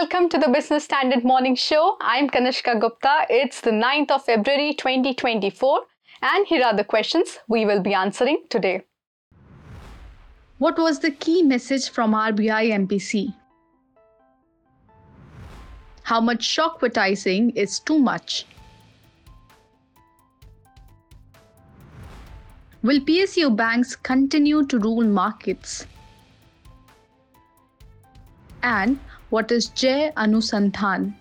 Welcome to the Business Standard Morning Show. I'm Kanishka Gupta. It's the 9th of February 2024 and here are the questions we will be answering today. What was the key message from RBI MPC? How much shockvertising is too much? Will PSU banks continue to rule markets? And what is Jai Anusandhan?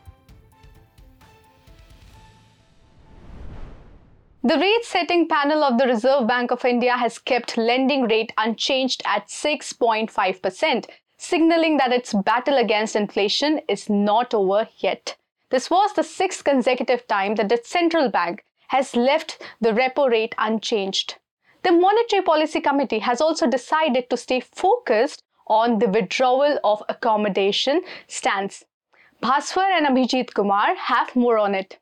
The rate-setting panel of the Reserve Bank of India has kept lending rate unchanged at 6.5%, signalling that its battle against inflation is not over yet. This was the sixth consecutive time that the Central Bank has left the repo rate unchanged. The Monetary Policy Committee has also decided to stay focused on the withdrawal of accommodation stance. Bhaswar and Abhijit Kumar have more on it.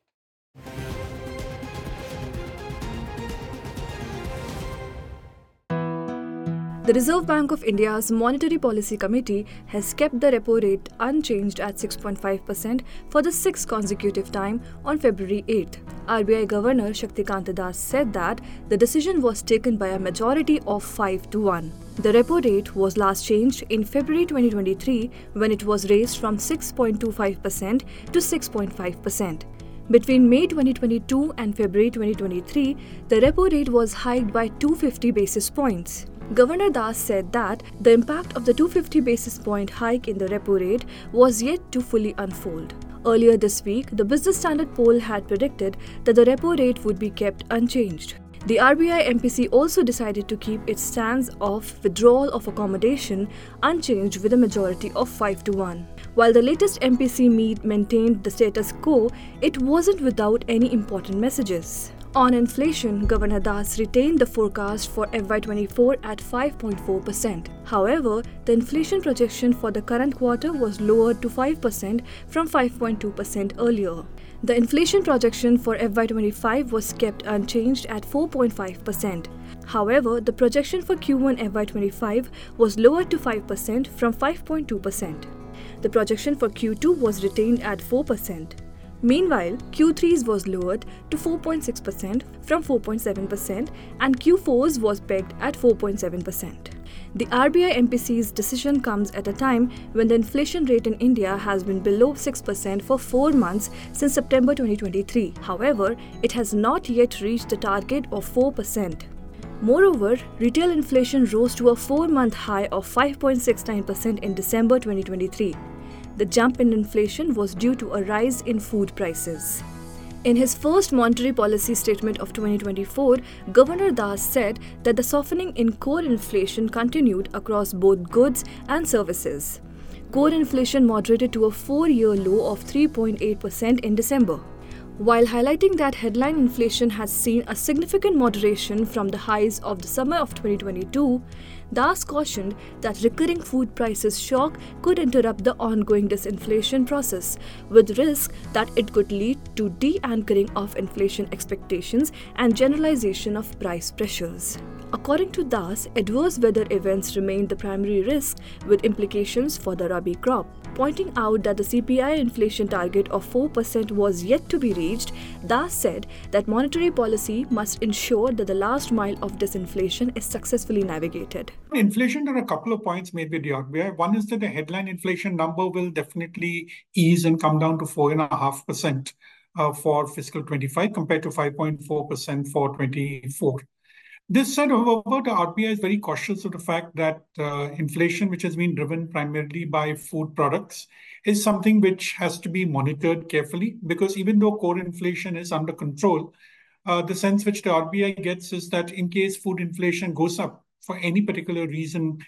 The Reserve Bank of India's Monetary Policy Committee has kept the repo rate unchanged at 6.5% for the sixth consecutive time on February 8th. RBI Governor Shakti Kantadas said that the decision was taken by a majority of 5-1. The repo rate was last changed in February 2023 when it was raised from 6.25% to 6.5%. Between May 2022 and February 2023, the repo rate was hiked by 250 basis points. Governor Das said that the impact of the 250 basis point hike in the repo rate was yet to fully unfold. Earlier this week, the Business Standard poll had predicted that the repo rate would be kept unchanged. The RBI MPC also decided to keep its stance of withdrawal of accommodation unchanged with a majority of 5-1. While the latest MPC meet maintained the status quo, it wasn't without any important messages. On inflation, Governor Das retained the forecast for FY24 at 5.4%. However, the inflation projection for the current quarter was lowered to 5% from 5.2% earlier. The inflation projection for FY25 was kept unchanged at 4.5%. However, the projection for Q1 FY25 was lowered to 5% from 5.2%. The projection for Q2 was retained at 4%. Meanwhile, Q3's was lowered to 4.6% from 4.7% and Q4's was pegged at 4.7%. The RBI MPC's decision comes at a time when the inflation rate in India has been below 6% for 4 months since September 2023. However, it has not yet reached the target of 4%. Moreover, retail inflation rose to a 4-month high of 5.69% in December 2023. The jump in inflation was due to a rise in food prices. In his first monetary policy statement of 2024, Governor Das said that the softening in core inflation continued across both goods and services. Core inflation moderated to a 4-year low of 3.8% in December. While highlighting that headline inflation has seen a significant moderation from the highs of the summer of 2022, Das cautioned that recurring food prices shock could interrupt the ongoing disinflation process, with risk that it could lead to de-anchoring of inflation expectations and generalization of price pressures. According to Das, adverse weather events remained the primary risk with implications for the Rabi crop, pointing out that the CPI inflation target of 4% was yet to be reached. Das said that monetary policy must ensure that the last mile of disinflation is successfully navigated. Inflation, there are a couple of points made by the RBI. One is that the headline inflation number will definitely ease and come down to 4.5% for fiscal 25 compared to 5.4% for 24. This said, however, the RBI is very cautious of the fact that inflation, which has been driven primarily by food products, is something which has to be monitored carefully, because even though core inflation is under control, the sense which the RBI gets is that in case food inflation goes up for any particular reason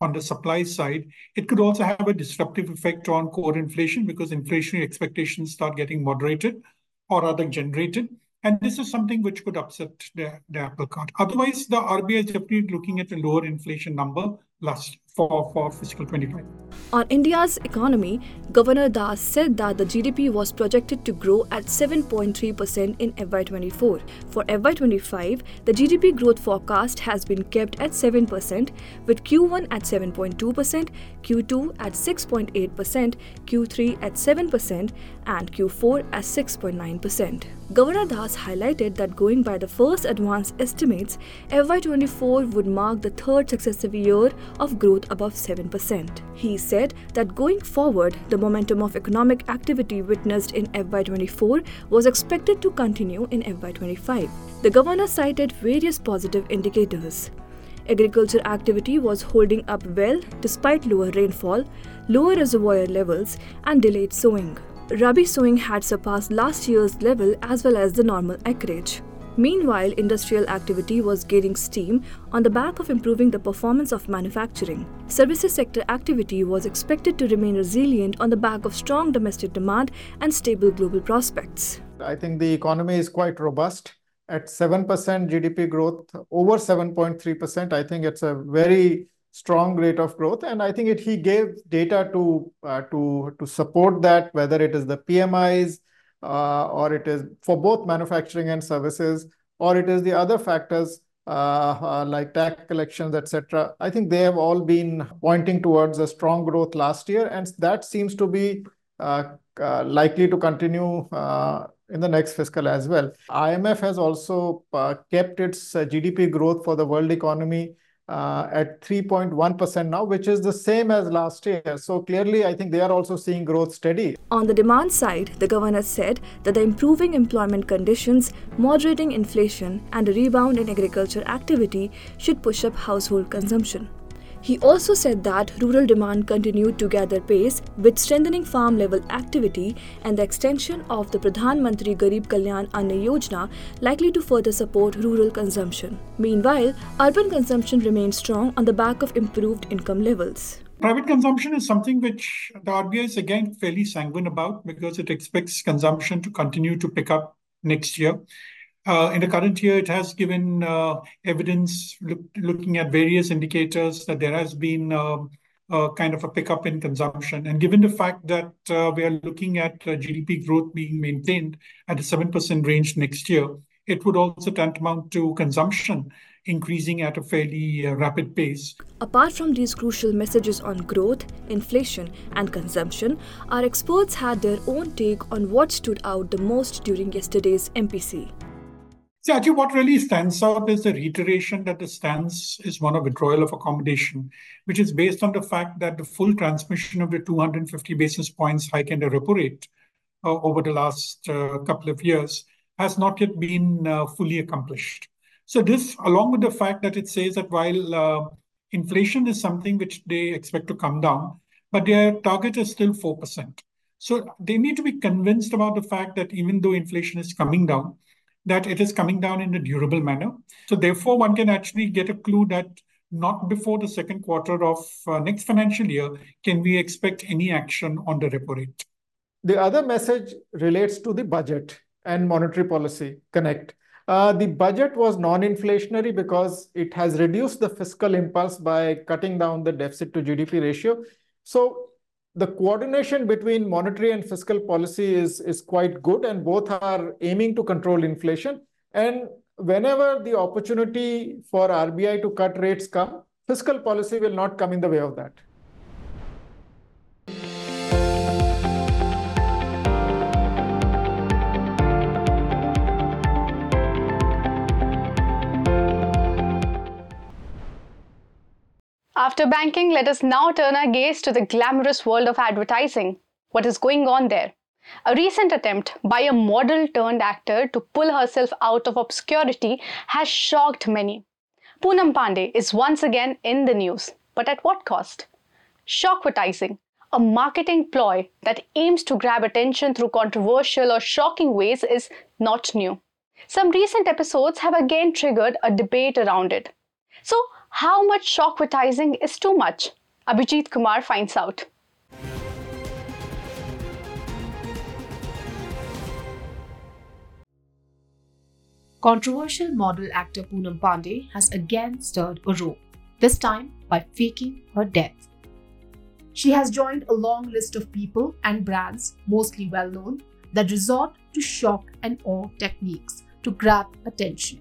on the supply side, it could also have a disruptive effect on core inflation because inflationary expectations start getting moderated or rather generated. And this is something which could upset the apple cart. Otherwise, the RBI is definitely looking at a lower inflation number for fiscal 25. On India's economy, Governor Das said that the GDP was projected to grow at 7.3% in FY24. For FY25, the GDP growth forecast has been kept at 7%, with Q1 at 7.2%, Q2 at 6.8%, Q3 at 7%, and Q4 at 6.9%. Governor Das highlighted that going by the first advance estimates, FY24 would mark the third successive year of growth above 7%. He said that going forward, the momentum of economic activity witnessed in FY24 was expected to continue in FY25. The governor cited various positive indicators. Agriculture activity was holding up well despite lower rainfall, lower reservoir levels, and delayed sowing. Rabi sowing had surpassed last year's level as well as the normal acreage. Meanwhile, industrial activity was gaining steam on the back of improving the performance of manufacturing. Services sector activity was expected to remain resilient on the back of strong domestic demand and stable global prospects. I think the economy is quite robust. At 7% GDP growth, over 7.3%, I think it's a very strong rate of growth. And I think he gave data to support that, whether it is the PMIs, or it is for both manufacturing and services, or it is the other factors like tax collections, etc. I think they have all been pointing towards a strong growth last year, and that seems to be likely to continue in the next fiscal as well. IMF has also kept its GDP growth for the world economy at 3.1% now, which is the same as last year. So clearly, I think they are also seeing growth steady. On the demand side, the governor said that the improving employment conditions, moderating inflation, and a rebound in agriculture activity should push up household consumption. He also said that rural demand continued to gather pace with strengthening farm-level activity, and the extension of the Pradhan Mantri Garib Kalyan Anna Yojana likely to further support rural consumption. Meanwhile, urban consumption remains strong on the back of improved income levels. Private consumption is something which the RBI is again fairly sanguine about, because it expects consumption to continue to pick up next year. In the current year, it has given evidence looking at various indicators that there has been kind of a pickup in consumption. And given the fact that we are looking at GDP growth being maintained at the 7% range next year, it would also tantamount to consumption increasing at a fairly rapid pace. Apart from these crucial messages on growth, inflation, and consumption, our experts had their own take on what stood out the most during yesterday's MPC. So actually what really stands out is the reiteration that the stance is one of withdrawal of accommodation, which is based on the fact that the full transmission of the 250 basis points hike in the repo rate over the last couple of years has not yet been fully accomplished. So this, along with the fact that it says that while inflation is something which they expect to come down, but their target is still 4%. So they need to be convinced about the fact that even though inflation is coming down, that it is coming down in a durable manner. So therefore, one can actually get a clue that not before the second quarter of next financial year can we expect any action on the repo rate. The other message relates to the budget and monetary policy connect. The budget was non-inflationary because it has reduced the fiscal impulse by cutting down the deficit to GDP ratio. So the coordination between monetary and fiscal policy is quite good, and both are aiming to control inflation. And whenever the opportunity for RBI to cut rates come, fiscal policy will not come in the way of that. After banking, let us now turn our gaze to the glamorous world of advertising. What is going on there? A recent attempt by a model turned actor to pull herself out of obscurity has shocked many. Poonam Pandey is once again in the news, but at what cost? Shockvertising, a marketing ploy that aims to grab attention through controversial or shocking ways, is not new. Some recent episodes have again triggered a debate around it. So, how much shockvertising is too much? Abhijit Kumar finds out. Controversial model actor Poonam Pandey has again stirred a row. this time by faking her death. She has joined a long list of people and brands, mostly well-known, that resort to shock and awe techniques to grab attention.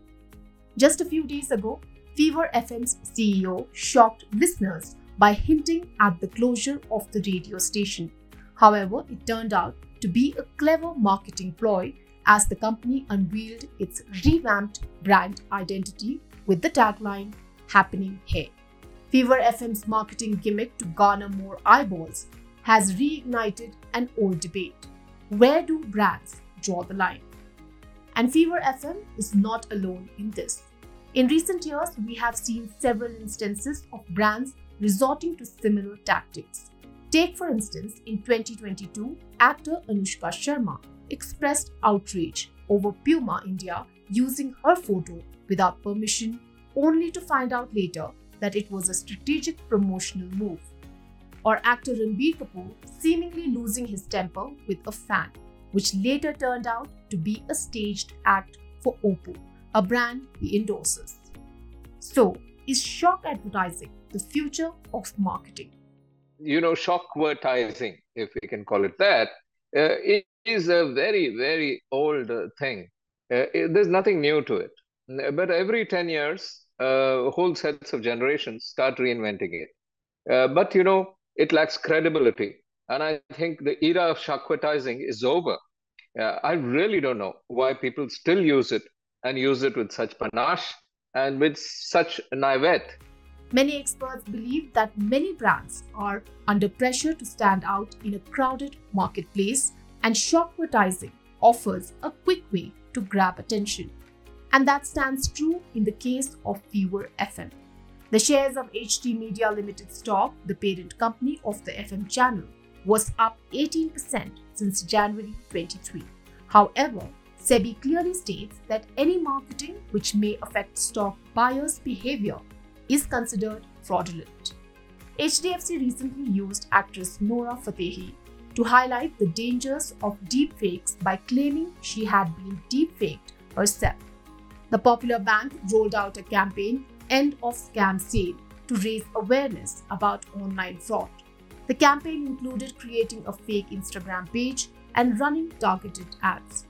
Just a few days ago, Fever FM's CEO shocked listeners by hinting at the closure of the radio station. However, it turned out to be a clever marketing ploy as the company unveiled its revamped brand identity with the tagline, "Happening Here." Fever FM's marketing gimmick to garner more eyeballs has reignited an old debate. Where do brands draw the line? And Fever FM is not alone in this. In recent years, we have seen several instances of brands resorting to similar tactics. Take, for instance, in 2022, actor Anushka Sharma expressed outrage over Puma India using her photo without permission, only to find out later that it was a strategic promotional move. Or actor Ranveer Kapoor seemingly losing his temper with a fan, which later turned out to be a staged act for Oppo, a brand he endorses. So, is shock advertising the future of marketing? Shockvertising, if we can call it that, it is a very, very old thing. There's nothing new to it. But every 10 years, whole sets of generations start reinventing it. But it lacks credibility. And I think the era of shockvertising is over. I really don't know why people still use it and use it with such panache and with such naivete. Many experts believe that many brands are under pressure to stand out in a crowded marketplace, and shockvertising offers a quick way to grab attention. And that stands true in the case of Fever FM. The shares of HT Media Limited stock, the parent company of the FM channel, was up 18% since January 23. However, SEBI clearly states that any marketing which may affect stock buyers' behavior is considered fraudulent. HDFC recently used actress Nora Fatehi to highlight the dangers of deepfakes by claiming she had been deepfaked herself. The popular bank rolled out a campaign, End of Scam Sale, to raise awareness about online fraud. The campaign included creating a fake Instagram page and running targeted ads.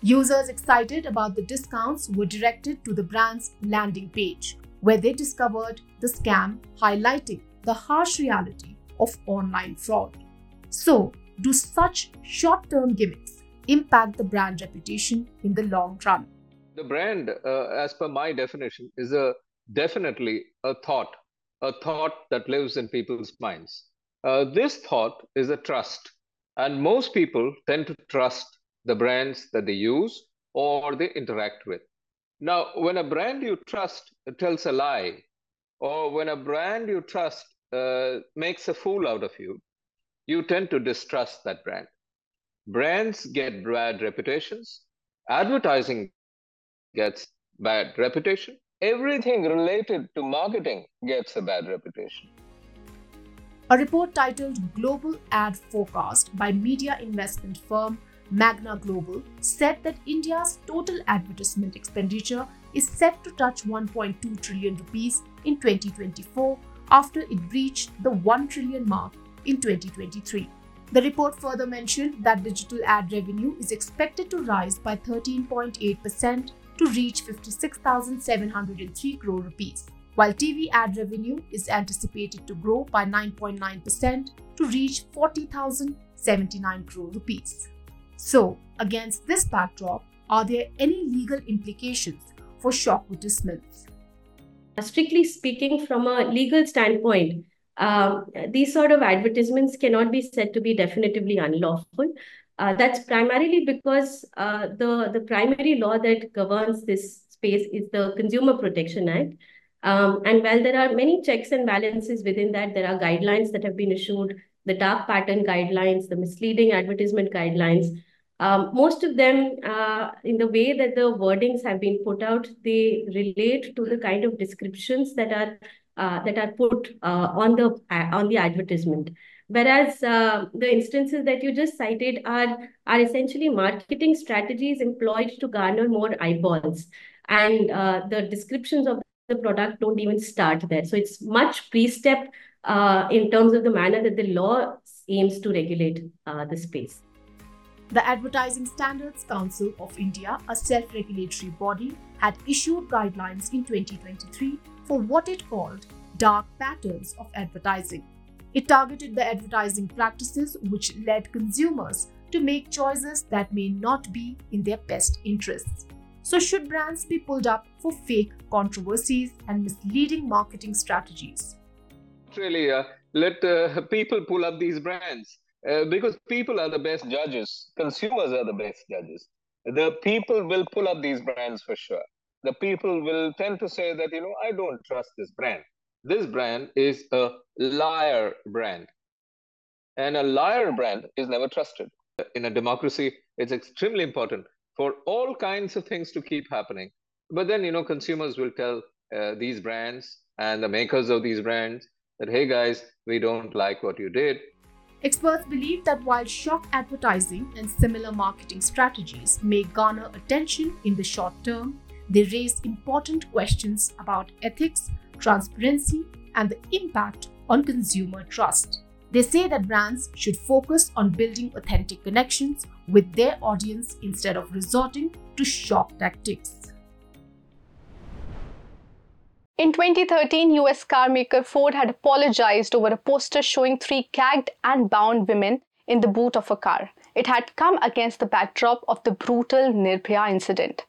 Users excited about the discounts were directed to the brand's landing page, where they discovered the scam, highlighting the harsh reality of online fraud. So, do such short-term gimmicks impact the brand reputation in the long run? The brand, as per my definition, is definitely a thought that lives in people's minds. This thought is a trust, and most people tend to trust the brands that they use or they interact with. Now, when a brand you trust tells a lie, or when a brand you trust makes a fool out of you, you tend to distrust that brand. Brands get bad reputations. Advertising gets bad reputation. Everything related to marketing gets a bad reputation. A report titled Global Ad Forecast by media investment firm Magna Global said that India's total advertisement expenditure is set to touch 1.2 trillion rupees in 2024 after it breached the 1 trillion mark in 2023. The report further mentioned that digital ad revenue is expected to rise by 13.8% to reach 56,703 crore rupees, while TV ad revenue is anticipated to grow by 9.9% to reach 40,079 crore rupees. So, against this backdrop, are there any legal implications for shockvertisements? Strictly speaking, from a legal standpoint, these sort of advertisements cannot be said to be definitively unlawful. That's primarily because the primary law that governs this space is the Consumer Protection Act. And while there are many checks and balances within that, there are guidelines that have been issued, the dark pattern guidelines, the misleading advertisement guidelines. Most of them, in the way that the wordings have been put out, they relate to the kind of descriptions that are put on the advertisement. Whereas the instances that you just cited are essentially marketing strategies employed to garner more eyeballs, and the descriptions of the product don't even start there. So it's much pre-step in terms of the manner that the law aims to regulate the space. The Advertising Standards Council of India, a self-regulatory body, had issued guidelines in 2023 for what it called dark patterns of advertising. It targeted the advertising practices which led consumers to make choices that may not be in their best interests. So should brands be pulled up for fake controversies and misleading marketing strategies? Australia, let people pull up these brands because people are the best judges. Consumers are the best judges. The people will pull up these brands for sure. The people will tend to say that, I don't trust this brand. This brand is a liar brand. And a liar brand is never trusted. In a democracy, it's extremely important for all kinds of things to keep happening. But then, consumers will tell these brands and the makers of these brands that, hey guys, we don't like what you did. Experts believe that while shock advertising and similar marketing strategies may garner attention in the short term, they raise important questions about ethics, transparency, and the impact on consumer trust. They say that brands should focus on building authentic connections with their audience instead of resorting to shock tactics. In 2013, US car maker Ford had apologized over a poster showing three gagged and bound women in the boot of a car. It had come against the backdrop of the brutal Nirbhaya incident.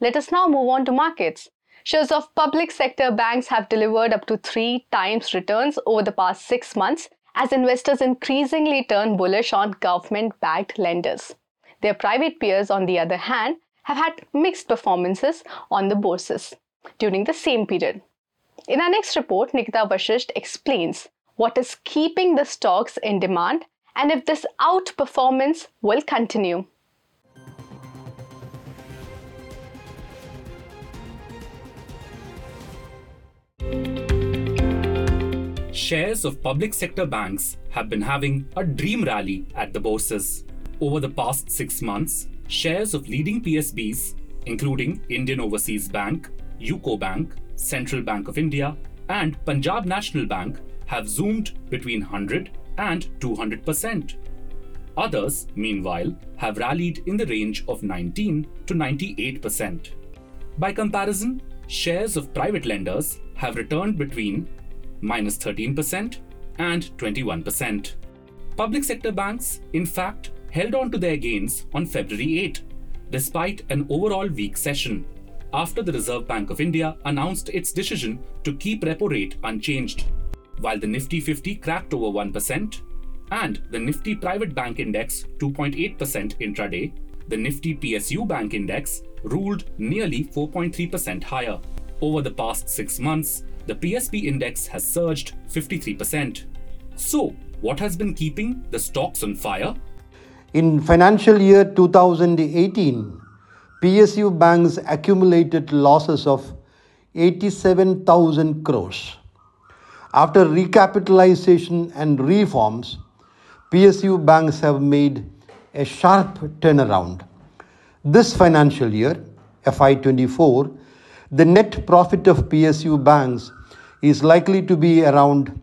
Let us now move on to markets. Shares of public sector banks have delivered up to 3 times returns over the past 6 months, as investors increasingly turn bullish on government-backed lenders. Their private peers, on the other hand, have had mixed performances on the bourses during the same period. In our next report, Nikita Vashisht explains what is keeping the stocks in demand and if this outperformance will continue. Shares of public sector banks have been having a dream rally at the bourses. Over the past 6 months, shares of leading PSBs, including Indian Overseas Bank, UCO Bank, Central Bank of India, and Punjab National Bank have zoomed between 100 and 200%. Others, meanwhile, have rallied in the range of 19 to 98%. By comparison, shares of private lenders have returned between minus 13% and 21%. Public sector banks, in fact, held on to their gains on February 8, despite an overall weak session, after the Reserve Bank of India announced its decision to keep repo rate unchanged. While the Nifty 50 cracked over 1% and the Nifty Private Bank Index 2.8% intraday, the Nifty PSU Bank Index ruled nearly 4.3% higher. Over the past 6 months, the PSB index has surged 53%. So, what has been keeping the stocks on fire? In financial year 2018, PSU banks accumulated losses of 87,000 crores. After recapitalization and reforms, PSU banks have made a sharp turnaround. This financial year, FY24, the net profit of PSU banks is likely to be around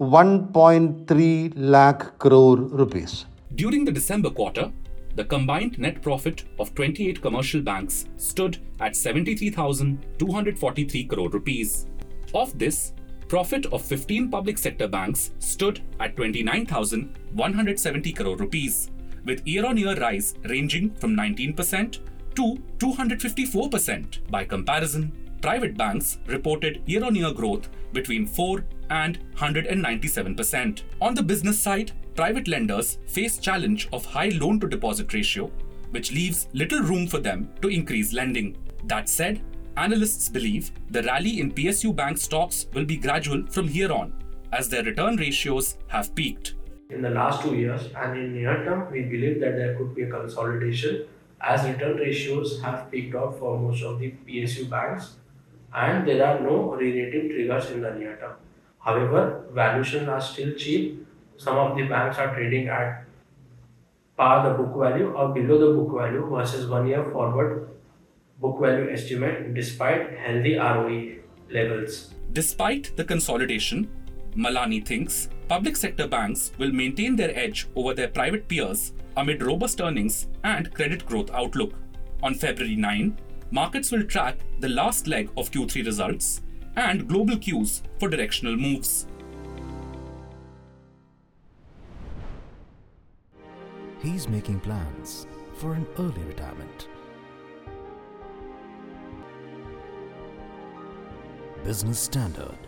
1.3 lakh crore rupees. During the December quarter, the combined net profit of 28 commercial banks stood at 73,243 crore rupees. Of this, profit of 15 public sector banks stood at 29,170 crore rupees, with year-on-year rise ranging from 19% to 254%. By comparison, private banks reported year-on-year growth between 4 and 197%. On the business side, private lenders face challenge of high loan-to-deposit ratio, which leaves little room for them to increase lending. That said, analysts believe the rally in PSU bank stocks will be gradual from here on, as their return ratios have peaked. In the last 2 years and in near term, we believe that there could be a consolidation, as return ratios have peaked out for most of the PSU banks and there are no re-rating triggers in the near term. However, valuations are still cheap. Some of the banks are trading at par the book value or below the book value versus 1 year forward book value estimate despite healthy ROE. levels. Despite the consolidation, Malani thinks public sector banks will maintain their edge over their private peers amid robust earnings and credit growth outlook. On February 9, markets will track the last leg of Q3 results and global cues for directional moves. He's making plans for an early retirement. Business Standard.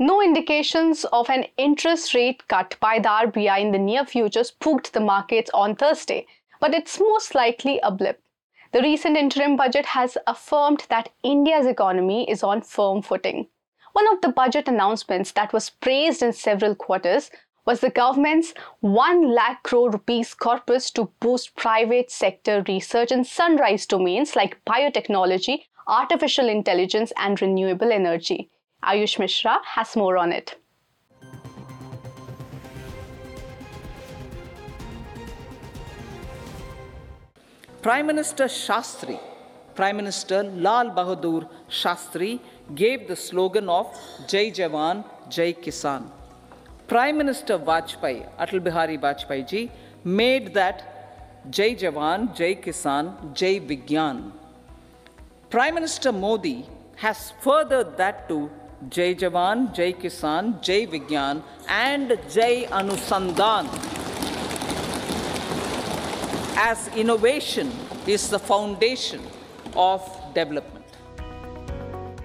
No indications of an interest rate cut by the RBI in the near future spooked the markets on Thursday, but it's most likely a blip. The recent interim budget has affirmed that India's economy is on firm footing. One of the budget announcements that was praised in several quarters was the government's 1 lakh crore rupees corpus to boost private sector research in sunrise domains like biotechnology, artificial intelligence and renewable energy. Ayush Mishra has more on it. Prime Minister Shastri, Prime Minister Lal Bahadur Shastri gave the slogan of Jai Jawan, Jai Kisan. Prime Minister Vajpayee, Atal Bihari Vajpayee ji, made that Jai Jawan, Jai Kisan, Jai Vigyan. Prime Minister Modi has furthered that to Jai Jawan, Jai Kisan, Jai Vigyan and Jai Anusandhan, as innovation is the foundation of development.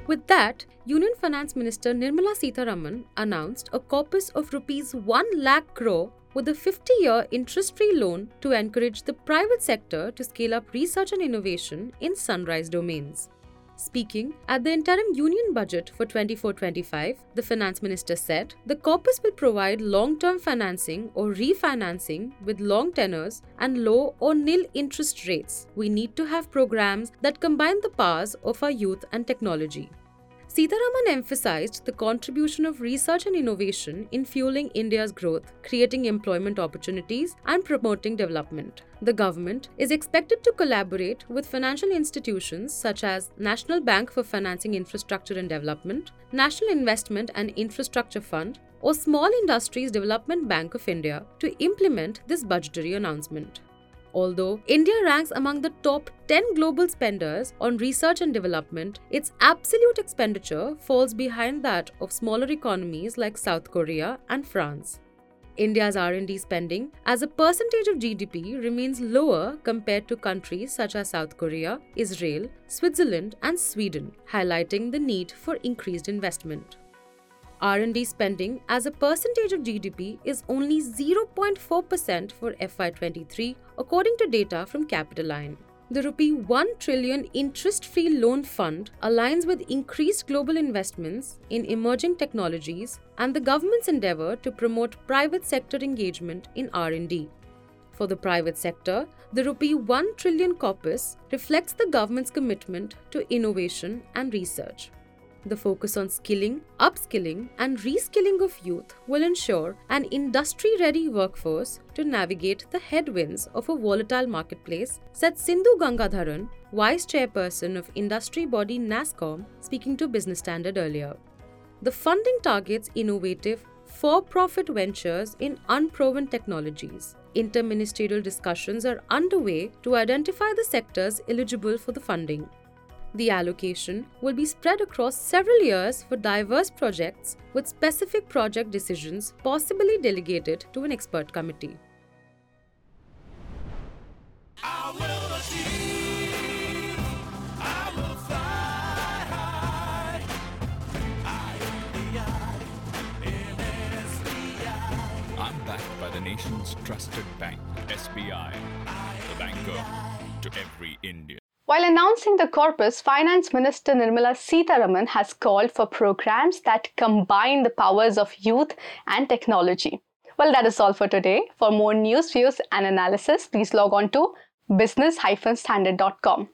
With that, Union Finance Minister Nirmala Sitharaman announced a corpus of rupees 1 lakh crore with a 50-year interest-free loan to encourage the private sector to scale up research and innovation in sunrise domains. Speaking at the interim union budget for 24-25, the finance minister said the corpus will provide long-term financing or refinancing with long tenors and low or nil interest rates. We need to have programs that combine the powers of our youth and technology. Sitharaman emphasized the contribution of research and innovation in fueling India's growth, creating employment opportunities, and promoting development. The government is expected to collaborate with financial institutions such as National Bank for Financing Infrastructure and Development, National Investment and Infrastructure Fund, or Small Industries Development Bank of India to implement this budgetary announcement. Although India ranks among the top 10 global spenders on research and development, its absolute expenditure falls behind that of smaller economies like South Korea and France. India's R&D spending as a percentage of GDP remains lower compared to countries such as South Korea, Israel, Switzerland, and Sweden, highlighting the need for increased investment. R&D spending as a percentage of GDP is only 0.4% for FY23, according to data from Capitaline. The Rupee 1 trillion interest-free loan fund aligns with increased global investments in emerging technologies and the government's endeavour to promote private sector engagement in R&D. For the private sector, the Rupee 1 trillion corpus reflects the government's commitment to innovation and research. The focus on skilling, upskilling and reskilling of youth will ensure an industry-ready workforce to navigate the headwinds of a volatile marketplace, said Sindhu Gangadharan, Vice Chairperson of industry body NASSCOM, speaking to Business Standard earlier. The funding targets innovative, for-profit ventures in unproven technologies. Interministerial discussions are underway to identify the sectors eligible for the funding. The allocation will be spread across several years for diverse projects, with specific project decisions possibly delegated to an expert committee. I'm backed by the nation's trusted bank, SBI, the banker to every Indian. While announcing the corpus, Finance Minister Nirmala Sitharaman has called for programs that combine the powers of youth and technology. Well, that is all for today. For more news, views and analysis, please log on to business-standard.com.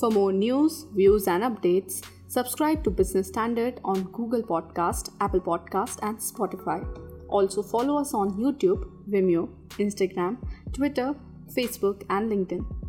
For more news, views and updates, subscribe to Business Standard on Google Podcast, Apple Podcast and Spotify. Also follow us on YouTube, Vimeo, Instagram, Twitter, Facebook and LinkedIn.